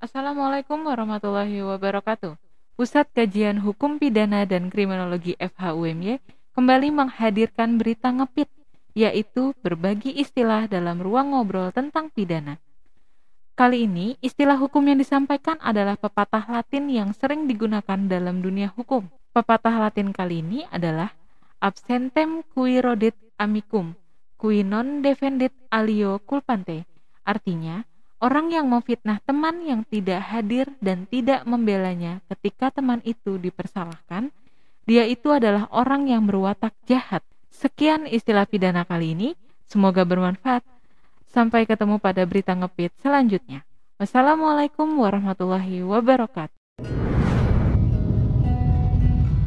Assalamualaikum warahmatullahi wabarakatuh. Pusat Kajian Hukum Pidana dan Kriminologi FH UMY kembali menghadirkan berita ngepit, yaitu berbagi istilah dalam ruang ngobrol tentang pidana. Kali ini, istilah hukum yang disampaikan adalah pepatah Latin yang sering digunakan dalam dunia hukum. Pepatah Latin kali ini adalah Absentem Quirodit Amicum Qui Non Defendit Alio Culpante. Artinya, orang yang memfitnah teman yang tidak hadir dan tidak membelanya ketika teman itu dipersalahkan, dia itu adalah orang yang berwatak jahat. Sekian istilah pidana kali ini, semoga bermanfaat. Sampai ketemu pada berita ngepit selanjutnya. Wassalamualaikum warahmatullahi wabarakatuh.